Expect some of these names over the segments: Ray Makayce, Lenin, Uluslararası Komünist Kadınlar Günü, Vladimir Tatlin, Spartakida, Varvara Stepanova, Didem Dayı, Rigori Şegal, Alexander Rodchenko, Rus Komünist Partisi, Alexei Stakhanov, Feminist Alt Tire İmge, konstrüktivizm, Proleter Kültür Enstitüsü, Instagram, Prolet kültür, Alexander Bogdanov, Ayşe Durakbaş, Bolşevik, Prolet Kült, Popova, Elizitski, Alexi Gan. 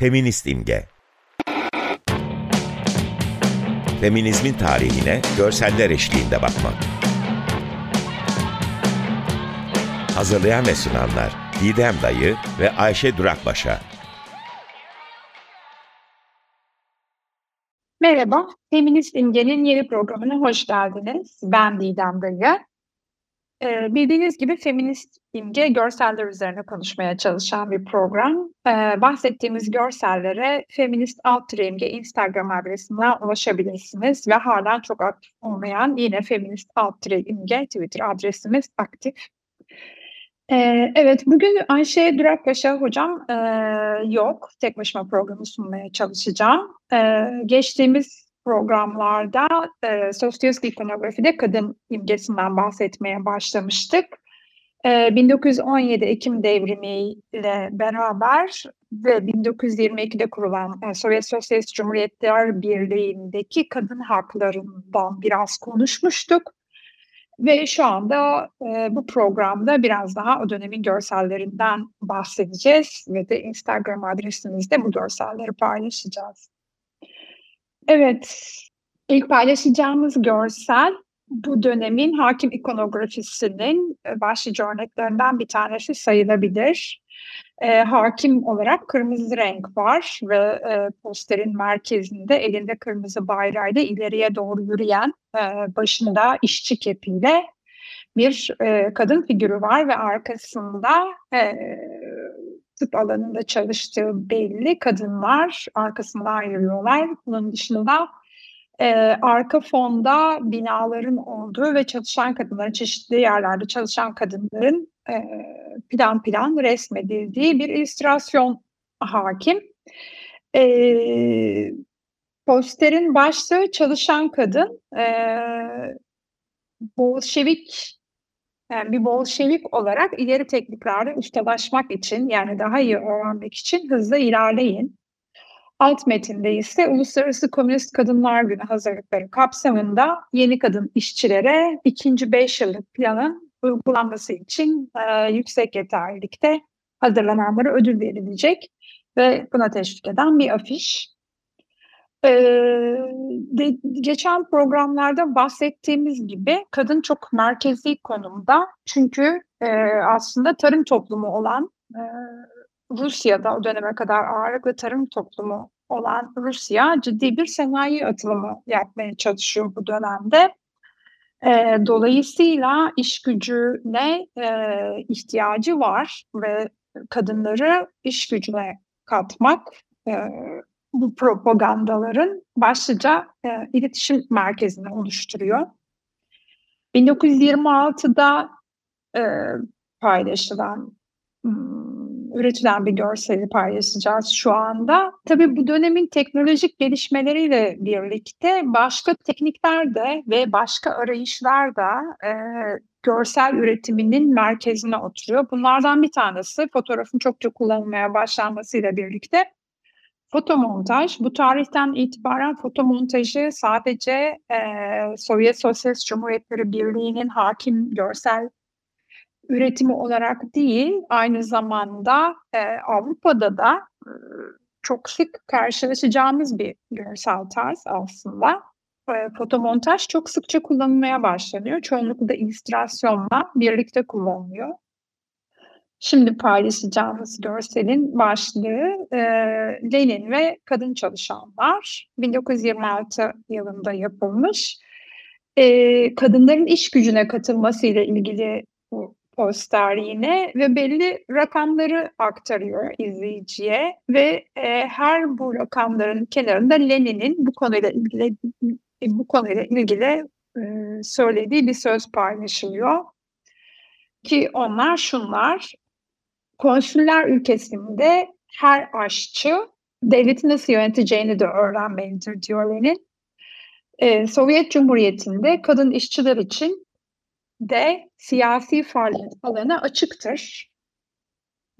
Feminist İmge. Feminizmin tarihine görseller eşliğinde bakmak. Hazırlayan ve sunanlar Didem Dayı ve Ayşe Durakbaşa. Merhaba, Feminist İmge'nin yeni programına hoş geldiniz. Ben Didem Dayı. Bildiğiniz gibi Feminist İmge görseller üzerine konuşmaya çalışan bir program. Bahsettiğimiz görsellere Feminist Alt Tire İmge Instagram adresinden ulaşabilirsiniz ve hala çok aktif olmayan yine Feminist Alt Tire İmge Twitter adresimiz aktif. Evet, bugün Ayşe Durakbaşa hocam yok. Tek başıma programı sunmaya çalışacağım. Geçtiğimiz programlarda sosyolojik ikonografide kadın imgesinden bahsetmeye başlamıştık. 1917 Ekim Devrimi ile beraber ve 1922'de kurulan Sovyet Sosyalist Cumhuriyetler Birliği'ndeki kadın haklarından biraz konuşmuştuk. Ve şu anda bu programda biraz daha o dönemin görsellerinden bahsedeceğiz ve de Instagram adresimizde bu görselleri paylaşacağız. Evet, ilk paylaşacağımız görsel bu dönemin hakim ikonografisinin başlıca örneklerinden bir tanesi sayılabilir. Hakim olarak kırmızı renk var ve posterin merkezinde elinde kırmızı bayrağıyla ileriye doğru yürüyen başında işçi kepiyle bir kadın figürü var ve arkasında tıp alanında çalıştığı belli kadınlar arkasından yürüyorlar. Bunun dışında arka fonda binaların olduğu ve çalışan kadınların çeşitli yerlerde çalışan kadınların plan plan resmedildiği bir illüstrasyon hakim. Posterin başlığı çalışan kadın Bolşevik, yani bir Bolşevik olarak ileri tekniklerde ustalaşmak için, yani daha iyi öğrenmek için hızla ilerleyin. Alt metinde ise Uluslararası Komünist Kadınlar Günü hazırlıkları kapsamında yeni kadın işçilere 2. 5 yıllık planın uygulanması için yüksek yeterlilikte hazırlananlara ödül verilecek ve buna teşvik eden bir afiş. Geçen programlarda bahsettiğimiz gibi kadın çok merkezi konumda, çünkü aslında tarım toplumu olan Rusya'da, o döneme kadar ağırlıklı tarım toplumu olan Rusya ciddi bir sanayi atılımı yapmaya çalışıyor bu dönemde. Dolayısıyla iş gücüne ihtiyacı var ve kadınları iş gücüne katmak bu propagandaların başlıca iletişim merkezini oluşturuyor. 1926'da paylaşılan, üretilen bir görseli paylaşacağız şu anda. Tabii bu dönemin teknolojik gelişmeleriyle birlikte başka teknikler de ve başka arayışlar da görsel üretiminin merkezine oturuyor. Bunlardan bir tanesi fotoğrafın çokça kullanılmaya başlanmasıyla birlikte fotomontaj. Bu tarihten itibaren fotomontajı sadece Sovyet Sosyalist Cumhuriyetleri Birliği'nin hakim görsel üretimi olarak değil, aynı zamanda Avrupa'da da çok sık karşılaşacağımız bir görsel tarz aslında. Fotomontaj çok sıkça kullanılmaya başlanıyor. Çoğunlukla illüstrasyonla birlikte kullanılıyor. Şimdi paylaşacağımız görselin başlığı Lenin ve Kadın Çalışanlar. 1926 yılında yapılmış. Kadınların iş gücüne katılmasıyla ilgili bu poster yine ve belli rakamları aktarıyor izleyiciye ve her bu rakamların kenarında Lenin'in bu konuyla ilgili söylediği bir söz paylaşılıyor ki onlar şunlar: konşüller ülkesinde her aşçı devleti nasıl yöneteceğini de öğrenmelidir diyor Lenin. Sovyet Cumhuriyeti'nde kadın işçiler için de siyasi faaliyet alanı açıktır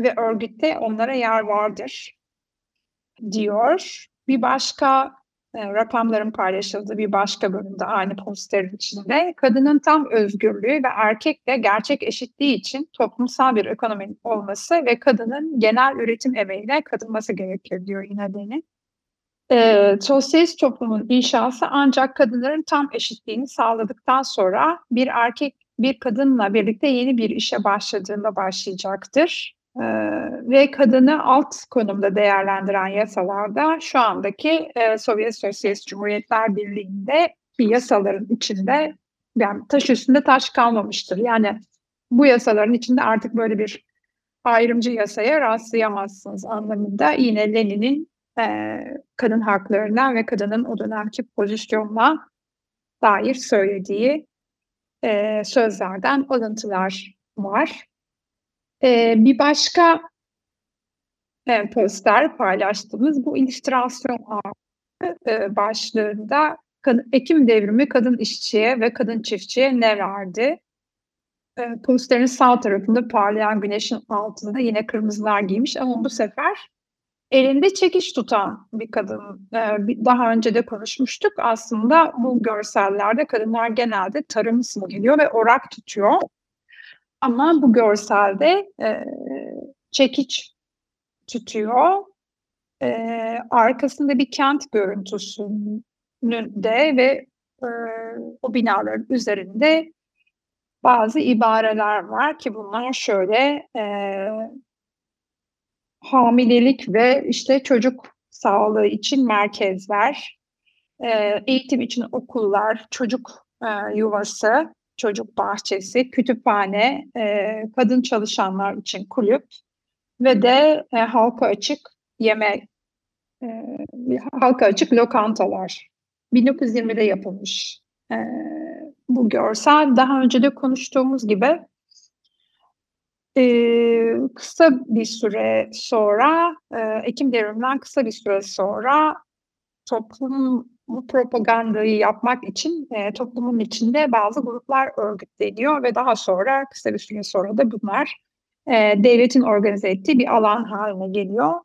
ve örgütte onlara yer vardır diyor. Bir başka rakamların paylaşıldığı bir başka bölümde aynı posterin içinde kadının tam özgürlüğü ve erkekle gerçek eşitliği için toplumsal bir ekonominin olması ve kadının genel üretim emeğine katılması gerekir diyor yine Deni. Sosyalist toplumun inşası ancak kadınların tam eşitliğini sağladıktan sonra bir erkek bir kadınla birlikte yeni bir işe başladığında başlayacaktır. Ve kadını alt konumda değerlendiren yasalarda şu andaki Sovyet Sosyalist Cumhuriyetler Birliği'nde yasaların içinde, yani taş üstünde taş kalmamıştır. Yani bu yasaların içinde artık böyle bir ayrımcı yasaya rastlayamazsınız anlamında yine Lenin'in kadın haklarına ve kadının o dönemki pozisyonuna dair söylediği sözlerden alıntılar var. Bir başka poster paylaştığımız bu illüstrasyon başlığında Ekim devrimi kadın işçiye ve kadın çiftçiye ne verdi? Posterin sağ tarafında parlayan güneşin altında yine kırmızılar giymiş ama bu sefer elinde çekiç tutan bir kadın. Daha önce de konuşmuştuk. Aslında bu görsellerde kadınlar genelde tarım ismi geliyor ve orak tutuyor. Ama bu görselde çekiç tutuyor. Arkasında bir kent görüntüsünde ve o binaların üzerinde bazı ibareler var ki bunlar şöyle hamilelik ve işte çocuk sağlığı için merkezler, eğitim için okullar, çocuk yuvası, çocuk bahçesi, kütüphane, kadın çalışanlar için kulüp ve de halka açık lokantalar. 1920'de yapılmış bu görsel. Daha önce de konuştuğumuz gibi kısa bir süre sonra, Ekim devriminden kısa bir süre sonra toplum bu propagandayı yapmak için toplumun içinde bazı gruplar örgütleniyor ve daha sonra kısa bir süre sonra da bunlar devletin organize ettiği bir alan haline geliyor.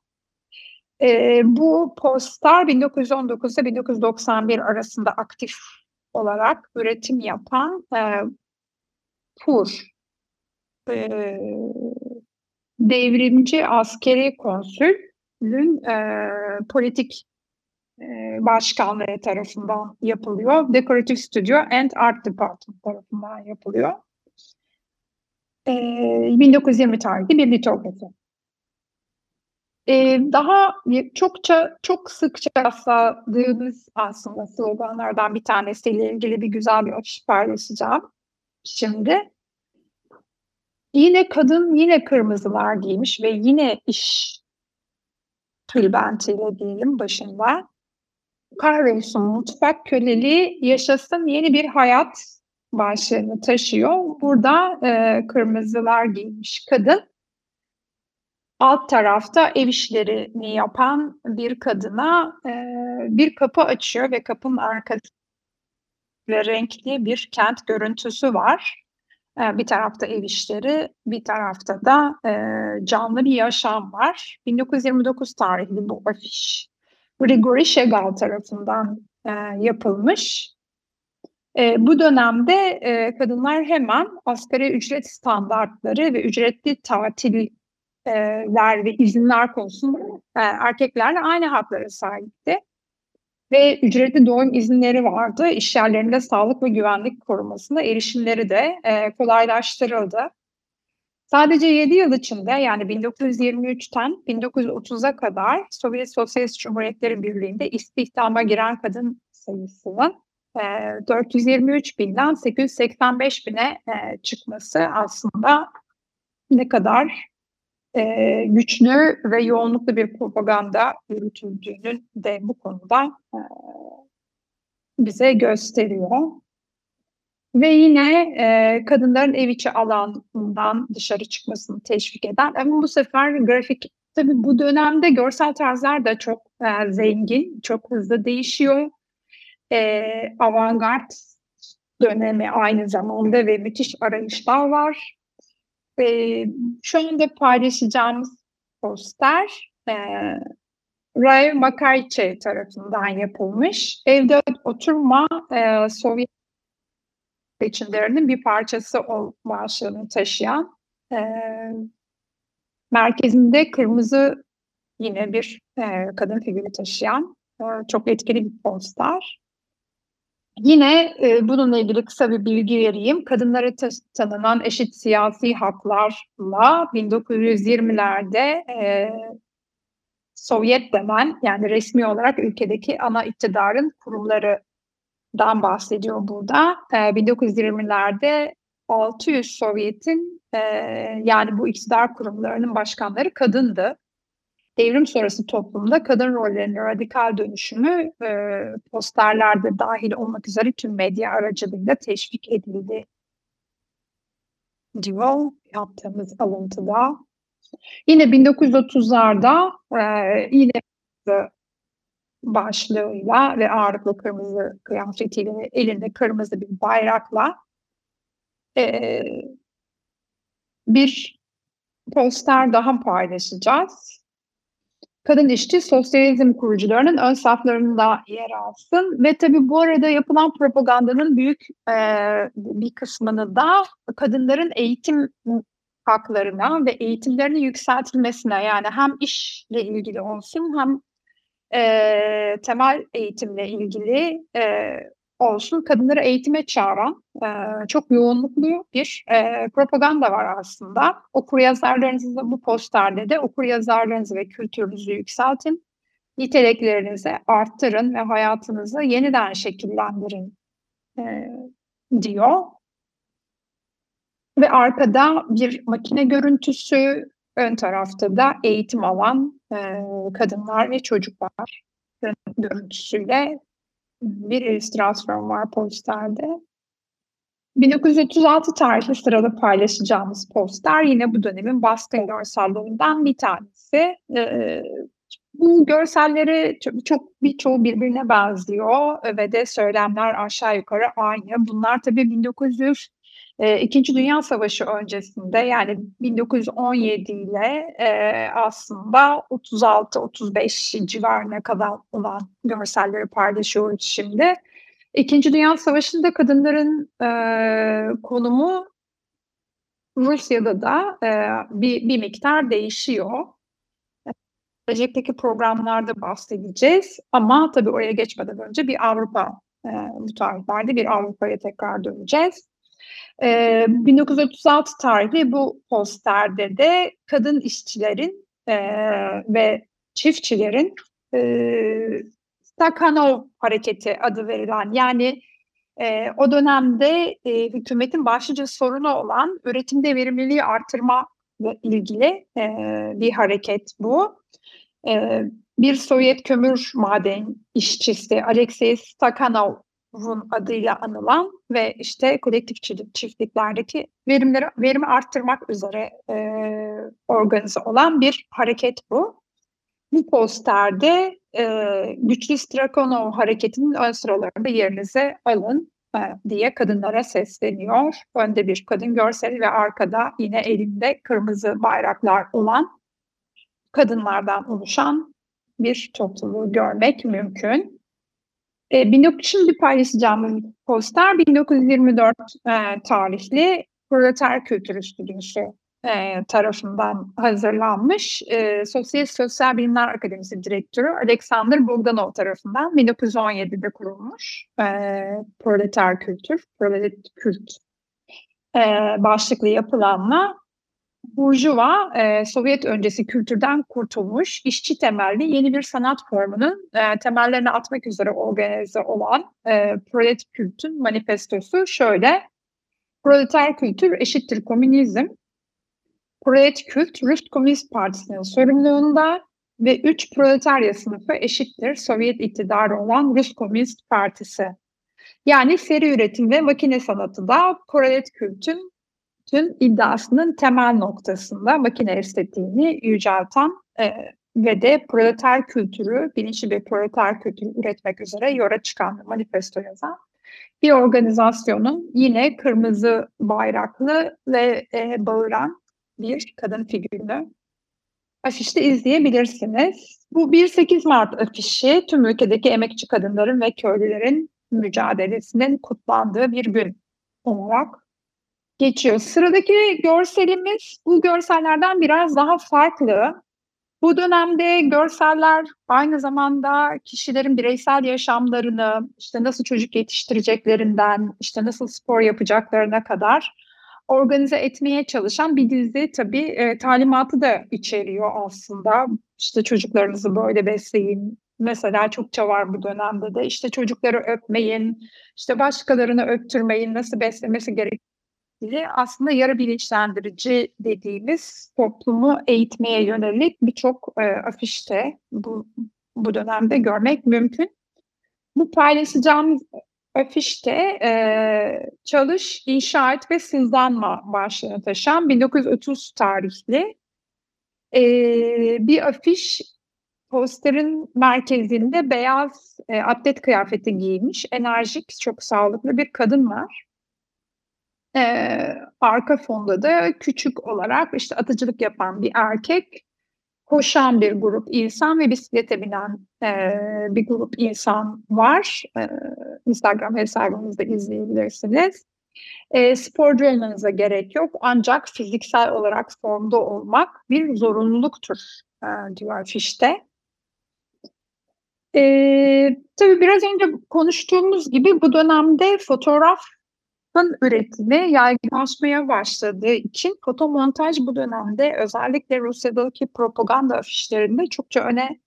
Bu poster 1919 ile 1991 arasında aktif olarak üretim yapan devrimci askeri konsülün politik başkanlığı tarafından yapılıyor. Decorative Studio and Art Department tarafından yapılıyor. 1920 tarihli bir litografi. Daha çok sıkça rastladığımız aslında sloganlardan bir tanesiyle ilgili bir güzel bir afiş paylaşacağım şimdi. Yine kadın yine kırmızılar giymiş ve yine iş tülbentiyle diyelim başında. Kahrolsun mutfak köleliği, yaşasın yeni bir hayat başlığını taşıyor. Burada kırmızılar giymiş kadın, alt tarafta ev işlerini yapan bir kadına bir kapı açıyor ve kapının arkasında renkli bir kent görüntüsü var. Bir tarafta ev işleri, bir tarafta da canlı bir yaşam var. 1929 tarihli bu afiş. Rigori Şegal tarafından yapılmış. Bu dönemde kadınlar hemen asgari ücret standartları ve ücretli tatiller ve izinler konusunda erkeklerle aynı haklara sahipti. Ve ücretli doğum izinleri vardı. İş yerlerinde sağlık ve güvenlik korumasına erişimleri de kolaylaştırıldı. Sadece 7 yıl içinde, yani 1923'ten 1930'a kadar Sovyet Sosyalist Cumhuriyetleri Birliği'nde istihdama giren kadın sayısının 423 binden 885 bine çıkması aslında ne kadar güçlü ve yoğunluklu bir propaganda yürütüldüğünün de bu konuda bize gösteriyor. Ve yine kadınların ev içi alanından dışarı çıkmasını teşvik eden, ama bu sefer grafik, tabii bu dönemde görsel tarzlar da çok zengin, çok hızlı değişiyor. Avantgard dönemi aynı zamanda ve müthiş arayışlar var. Şu anda paylaşacağımız poster Ray Makayce tarafından yapılmış. Evde oturma Sovyet seçimlerinin bir parçası başlığını taşıyan, merkezinde kırmızı yine bir kadın figürü taşıyan çok etkili bir poster. Yine bununla ilgili kısa bir bilgi vereyim. Kadınlara tanınan eşit siyasi haklarla 1920'lerde Sovyet denen, yani resmi olarak ülkedeki ana iktidarın kurumlarından bahsediyor burada. 1920'lerde 600 Sovyet'in yani bu iktidar kurumlarının başkanları kadındı. Devrim sonrası toplumda kadın rollerinin radikal dönüşümü posterlerde dahil olmak üzere tüm medya aracılığıyla teşvik edildi diyor yaptığımız alıntıda. Yine 1930'larda yine başlığıyla ve ağırlıklı kırmızı kıyafetiyle elinde kırmızı bir bayrakla bir poster daha paylaşacağız. Kadın işçi sosyalizm kurucularının ön saflarında yer alsın ve tabii bu arada yapılan propagandanın büyük bir kısmını da kadınların eğitim haklarına ve eğitimlerinin yükseltilmesine, yani hem işle ilgili olsun hem temel eğitimle ilgili olsun, kadınları eğitime çağıran çok yoğunluklu bir propaganda var aslında. Okuryazarlarınızı bu posterde de okuryazarlarınızı ve kültürünüzü yükseltin, niteliklerinizi arttırın ve hayatınızı yeniden şekillendirin diyor. Ve arkada bir makine görüntüsü, ön tarafta da eğitim alan kadınlar ve çocuklar görüntüsüyle bir illüstrasyon var posterde. 1936 tarihli sırada paylaşacağımız poster yine bu dönemin baskın görsellerinden bir tanesi. Bu görselleri birçoğu birbirine benziyor ve de söylemler aşağı yukarı aynı. Bunlar tabii 2. Dünya Savaşı öncesinde, yani 1917 ile aslında 36-35 civarına kadar olan görselleri paylaşıyoruz şimdi. 2. Dünya Savaşı'nda kadınların konumu Rusya'da da bir miktar değişiyor. Gelecekteki programlarda bahsedeceğiz ama tabii oraya geçmeden önce bir Avrupa, bu tarihlerde bir Avrupa'ya tekrar döneceğiz. 1936 tarihli bu posterde de kadın işçilerin ve çiftçilerin Stakhanov hareketi adı verilen, yani o dönemde hükümetin başlıca sorunu olan üretimde verimliliği artırma ile ilgili bir hareket bu. Bir Sovyet kömür maden işçisi Alexei Stakhanov'un adıyla anılan ve işte kolektif çiftliklerdeki verimi arttırmak üzere organize olan bir hareket bu. Bu posterde güçlü Stakhanov hareketinin ön sıralarında yerinizi alın diye kadınlara sesleniyor. Önde bir kadın görseli ve arkada yine elinde kırmızı bayraklar olan kadınlardan oluşan bir topluluğu görmek mümkün. Şimdi paylaşacağımız poster 1924 tarihli Proleter Kültür Enstitüsü tarafından hazırlanmış. Sosyal Bilimler Akademisi Direktörü Alexander Bogdanov tarafından 1917'de kurulmuş Proleter Kültür, Prolet Kült başlıklı yapılanma burjuva, Sovyet öncesi kültürden kurtulmuş, işçi temelli yeni bir sanat formunun temellerini atmak üzere organize olan Prolet Kült'ün manifestosu şöyle: Proleter kültür eşittir komünizm. Prolet Kült, Rus Komünist Partisi'nin sorumluluğunda ve 3 proletarya sınıfı eşittir Sovyet iktidarı olan Rus Komünist Partisi. Yani seri üretim ve makine sanatı da Prolet Kült'ün tüm iddiasının temel noktasında makine estetiğini yücelten ve de proleter kültürü, bilinçli bir proleter kültürü üretmek üzere yola çıkan, manifesto yazan bir organizasyonun yine kırmızı bayraklı ve bağıran bir kadın figürünü afişte izleyebilirsiniz. Bu 1-8 Mart afişi tüm ülkedeki emekçi kadınların ve köylülerin mücadelesinin kutlandığı bir gün olarak geçiyor. Sıradaki görselimiz bu görsellerden biraz daha farklı. Bu dönemde görseller aynı zamanda kişilerin bireysel yaşamlarını, işte nasıl çocuk yetiştireceklerinden, işte nasıl spor yapacaklarına kadar organize etmeye çalışan bir dizi tabii talimatı da içeriyor aslında. İşte çocuklarınızı böyle besleyin. Mesela çokça var bu dönemde de. İşte çocukları öpmeyin, işte başkalarını öptürmeyin, nasıl beslemesi gerektiğini. Aslında yarı bilinçlendirici dediğimiz toplumu eğitmeye yönelik birçok afişte bu dönemde görmek mümkün. Bu paylaşacağımız afişte Çalış, İnşa et ve Sızlanma başlığını taşıyan 1930 tarihli bir afiş. Posterin merkezinde beyaz atlet kıyafeti giymiş, enerjik, çok sağlıklı bir kadın var. Arka fonda da küçük olarak işte atıcılık yapan bir erkek, koşan bir grup insan ve bisiklete binen bir grup insan var. Instagram hesabımızda izleyebilirsiniz. Spor yapmanıza gerek yok, ancak fiziksel olarak formda olmak bir zorunluluktur diyor afişte. Tabii biraz önce konuştuğumuz gibi bu dönemde fotoğraf üretimi yaygınlaşmaya başladığı için fotomontaj bu dönemde özellikle Rusya'daki propaganda afişlerinde çokça öne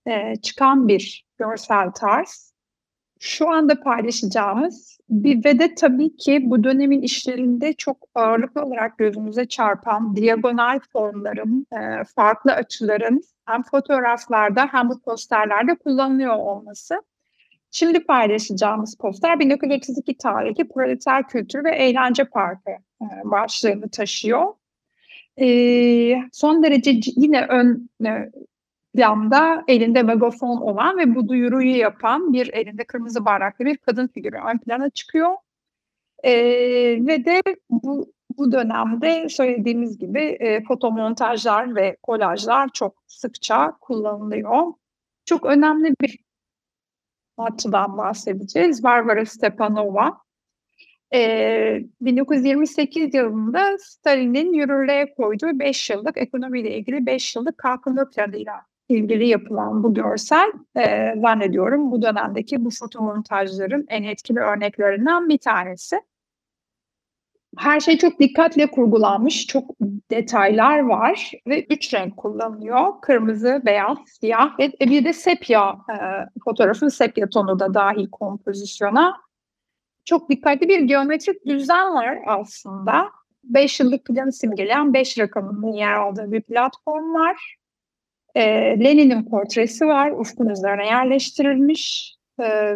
çıkan bir görsel tarz. Şu anda paylaşacağımız bir ve de tabii ki bu dönemin işlerinde çok ağırlıklı olarak gözümüze çarpan diagonal formların, farklı açıların hem fotoğraflarda hem bu posterlerde kullanılıyor olması. Şimdi paylaşacağımız poster 1932 tarihli Proleter Kültür ve Eğlence Parkı başlığını taşıyor. Son derece yine ön planda elinde megafon olan ve bu duyuruyu yapan bir elinde kırmızı bayraklı bir kadın figürü ön plana çıkıyor. Ve de bu dönemde söylediğimiz gibi fotomontajlar ve kolajlar çok sıkça kullanılıyor. Çok önemli bir sanatçıdan bahsedeceğiz. Varvara Stepanova. 1928 yılında Stalin'in yürürlüğe koyduğu 5 yıllık ekonomiyle ilgili 5 yıllık kalkınma planıyla ilgili yapılan bu görsel zannediyorum bu dönemdeki bu fotomontajların en etkili örneklerinden bir tanesi. Her şey çok dikkatle kurgulanmış, çok detaylar var ve 3 renk kullanılıyor. Kırmızı, beyaz, siyah ve bir de sepya, fotoğrafın sepya tonu da dahil kompozisyona. Çok dikkatli bir geometrik düzen var aslında. 5 yıllık planı simgeleyen 5 rakamının yer aldığı bir platform var. Lenin'in portresi var, ufkun üzerine yerleştirilmiş.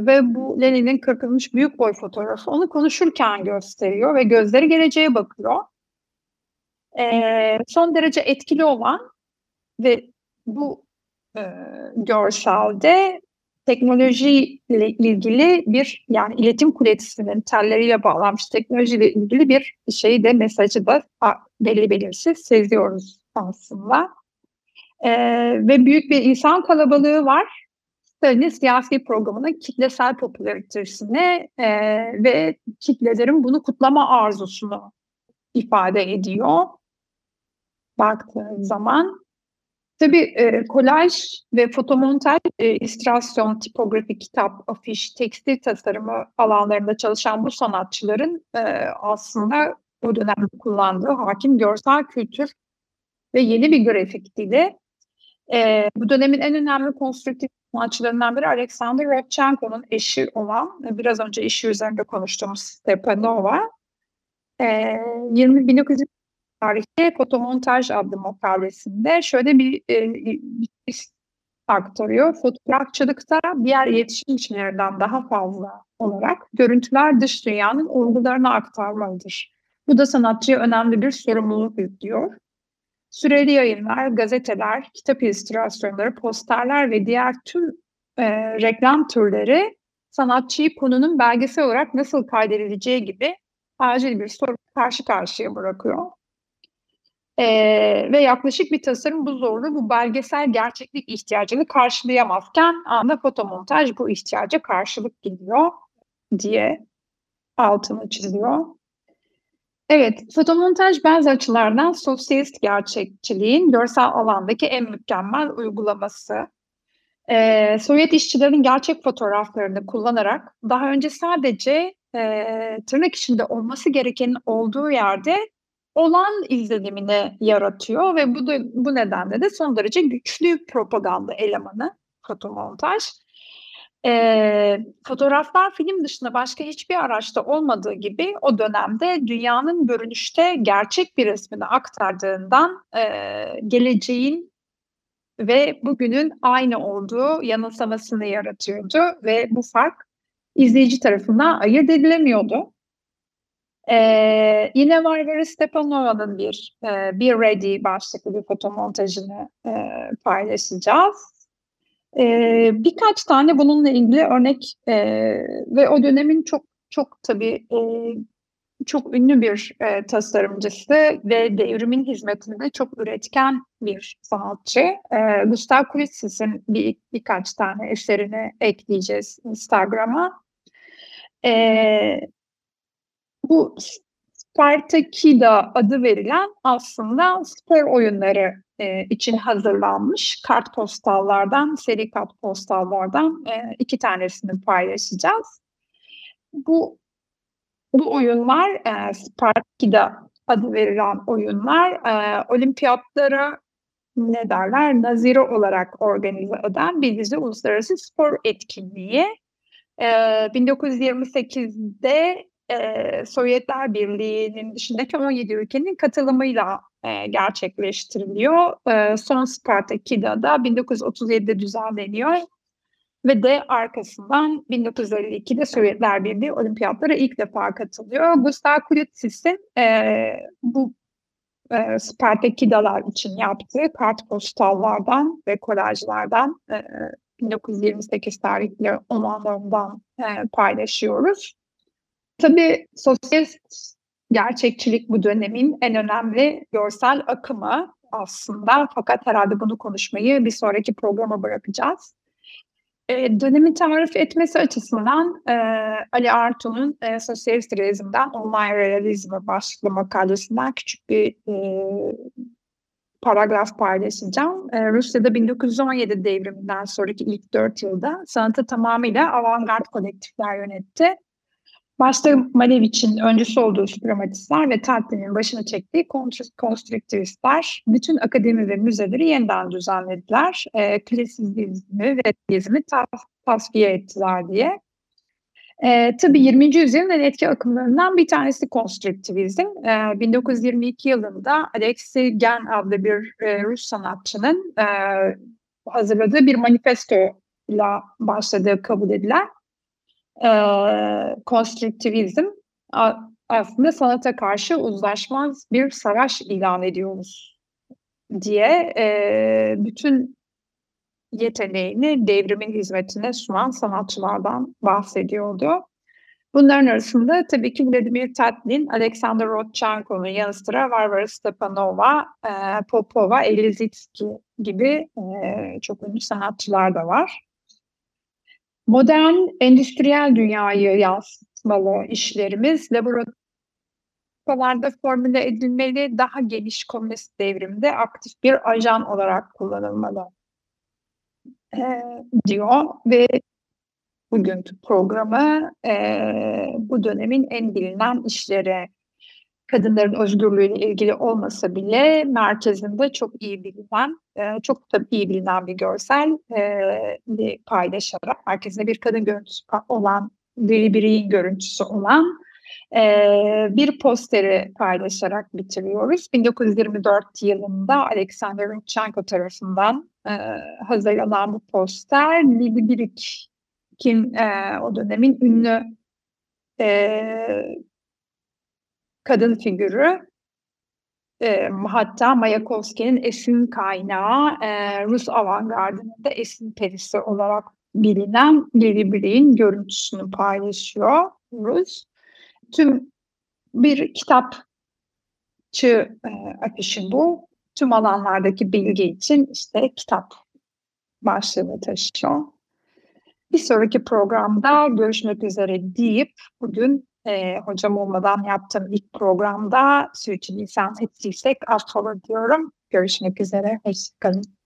Ve bu Lenin'in kırkılmış büyük boy fotoğrafı onu konuşurken gösteriyor ve gözleri geleceğe bakıyor. Son derece etkili olan ve bu görselde teknolojiyle ilgili bir yani iletişim kulesinin telleriyle bağlanmış teknolojiyle ilgili bir şeyi de mesajı da belli belirsiz seziyoruz aslında. Ve büyük bir insan kalabalığı var. Stalin'in siyasi programının kitlesel popülaritesini ve kitlelerin bunu kutlama arzusunu ifade ediyor baktığın zaman. Tabii kolaj ve fotomontaj, illüstrasyon, tipografi, kitap, afiş, tekstil tasarımı alanlarında çalışan bu sanatçıların aslında o dönemde kullandığı hakim görsel kültür ve yeni bir grafik dili. Bu dönemin en önemli konstrüktif sanatçılarından biri Alexander Rodchenko'nun eşi olan, biraz önce eşi üzerinde konuştuğumuz Stepanova. 1920 tarihte Fotomontaj adlı makalesinde şöyle bir his aktarıyor. Fotoğrafçılıkta diğer iletişim biçimlerinden daha fazla olarak görüntüler dış dünyanın olgularını aktarmalıdır. Bu da sanatçıya önemli bir sorumluluk yüklüyor. Süreli yayınlar, gazeteler, kitap illüstrasyonları, posterler ve diğer tüm reklam türleri sanatçıyı konunun belgesel olarak nasıl kaydedileceği gibi acil bir sorunla karşı karşıya bırakıyor. Ve yaklaşık bir tasarım bu zorluğu, bu belgesel gerçeklik ihtiyacını karşılayamazken ana fotomontaj bu ihtiyaca karşılık geliyor diye altını çiziyor. Evet, fotomontaj bazı açılardan sosyalist gerçekçiliğin görsel alandaki en mükemmel uygulaması. Sovyet işçilerin gerçek fotoğraflarını kullanarak daha önce sadece tırnak içinde olması gerekenin olduğu yerde olan izlenimini yaratıyor ve bu nedenle de son derece güçlü propaganda elemanı fotomontaj. Fotoğraflar film dışında başka hiçbir araçta olmadığı gibi o dönemde dünyanın görünüşte gerçek bir resmini aktardığından geleceğin ve bugünün aynı olduğu yanılsamasını yaratıyordu ve bu fark izleyici tarafından ayırt edilemiyordu. Yine Varvara Stepanova'nın bir Be Ready başlıklı bir fotomontajını paylaşacağız. Birkaç tane bununla ilgili örnek ve o dönemin çok tabii çok ünlü bir tasarımcısı ve devrimin hizmetinde çok üretken bir sanatçı. Gustav Kulitsis'in birkaç tane eserini ekleyeceğiz Instagram'a. Bu Spartakida adı verilen aslında spor oyunları için hazırlanmış kartpostallardan, seri kartpostallardan iki tanesini paylaşacağız. Bu oyunlar, Spartakida adı verilen oyunlar, olimpiyatlara ne derler, nazire olarak organize eden bir dizi uluslararası spor etkinliği. 1928'de Sovyetler Birliği'nin dışındaki 17 ülkenin katılımıyla gerçekleştiriliyor. Son Spartakida'da 1937'de düzenleniyor ve de arkasından 1952'de Sovyetler Birliği olimpiyatlara ilk defa katılıyor. Gustav Kulitsis'in bu Spartakidalar için yaptığı kartpostallardan ve kolajlardan 1928 tarihli olanlarından paylaşıyoruz. Tabii sosyalist gerçekçilik bu dönemin en önemli görsel akımı aslında, fakat herhalde bunu konuşmayı bir sonraki programa bırakacağız. Dönemi tarif etmesi açısından Ali Artun'un Sosyalist Realizm'den Online Realizm'e başlıklı makalesinden küçük bir paragraf paylaşacağım. Rusya'da 1917 devriminden sonraki ilk 4 yılda sanatı tamamıyla avantgard kolektifler yönetti. Başta Malevich'in öncüsü olduğu suprematistler ve Tatlin'in başını çektiği konstrüktivistler bütün akademi ve müzeleri yeniden düzenlediler. Klasizmi ve diyizmi tasfiye ettiler diye. Tabii 20. yüzyılın en etki akımlarından bir tanesi konstrüktivizm. 1922 yılında Alexi Gan adlı bir Rus sanatçının hazırladığı bir manifestoyla başladığı kabul edilen konstrüktivizm aslında sanata karşı uzlaşmaz bir savaş ilan ediyoruz diye bütün yeteneğini devrimin hizmetine sunan sanatçılardan bahsediyordu. Bunların arasında tabii ki Vladimir Tatlin, Alexander Rodchenko'nun yanı sıra Varvara Stepanova, Popova, Elizitski gibi çok ünlü sanatçılar da var. Modern, endüstriyel dünyayı yansıtmalı işlerimiz, laboratuvarlarda formüle edilmeli, daha geniş komünist devrimde aktif bir ajan olarak kullanılmalı diyor ve bugün programı bu dönemin en bilinen işleri, kadınların özgürlüğüyle ilgili olmasa bile merkezinde çok iyi bilinen, çok tabii iyi bilinen bir görsel paylaşarak merkezinde bir kadın görüntüsü olan, deli bireyin görüntüsü olan bir posteri paylaşarak bitiriyoruz. 1924 yılında Alexander Rodchenko tarafından hazırlanan bu poster, Librik'in o dönemin ünlü kadın figürü, hatta Mayakovski'nin esin kaynağı, Rus avantgardının da esin perisi olarak bilinen Lili Birey'in görüntüsünü paylaşıyor Rus. Tüm bir kitap Çığ akışı bu. Tüm alanlardaki bilgi için işte kitap başlığını taşıyor. Bir sonraki programda görüşmek üzere deyip bugün hocam olmadan yaptığım ilk programda sürçülisan ettiysek affola diyorum. Görüşmek üzere. Hoşçakalın.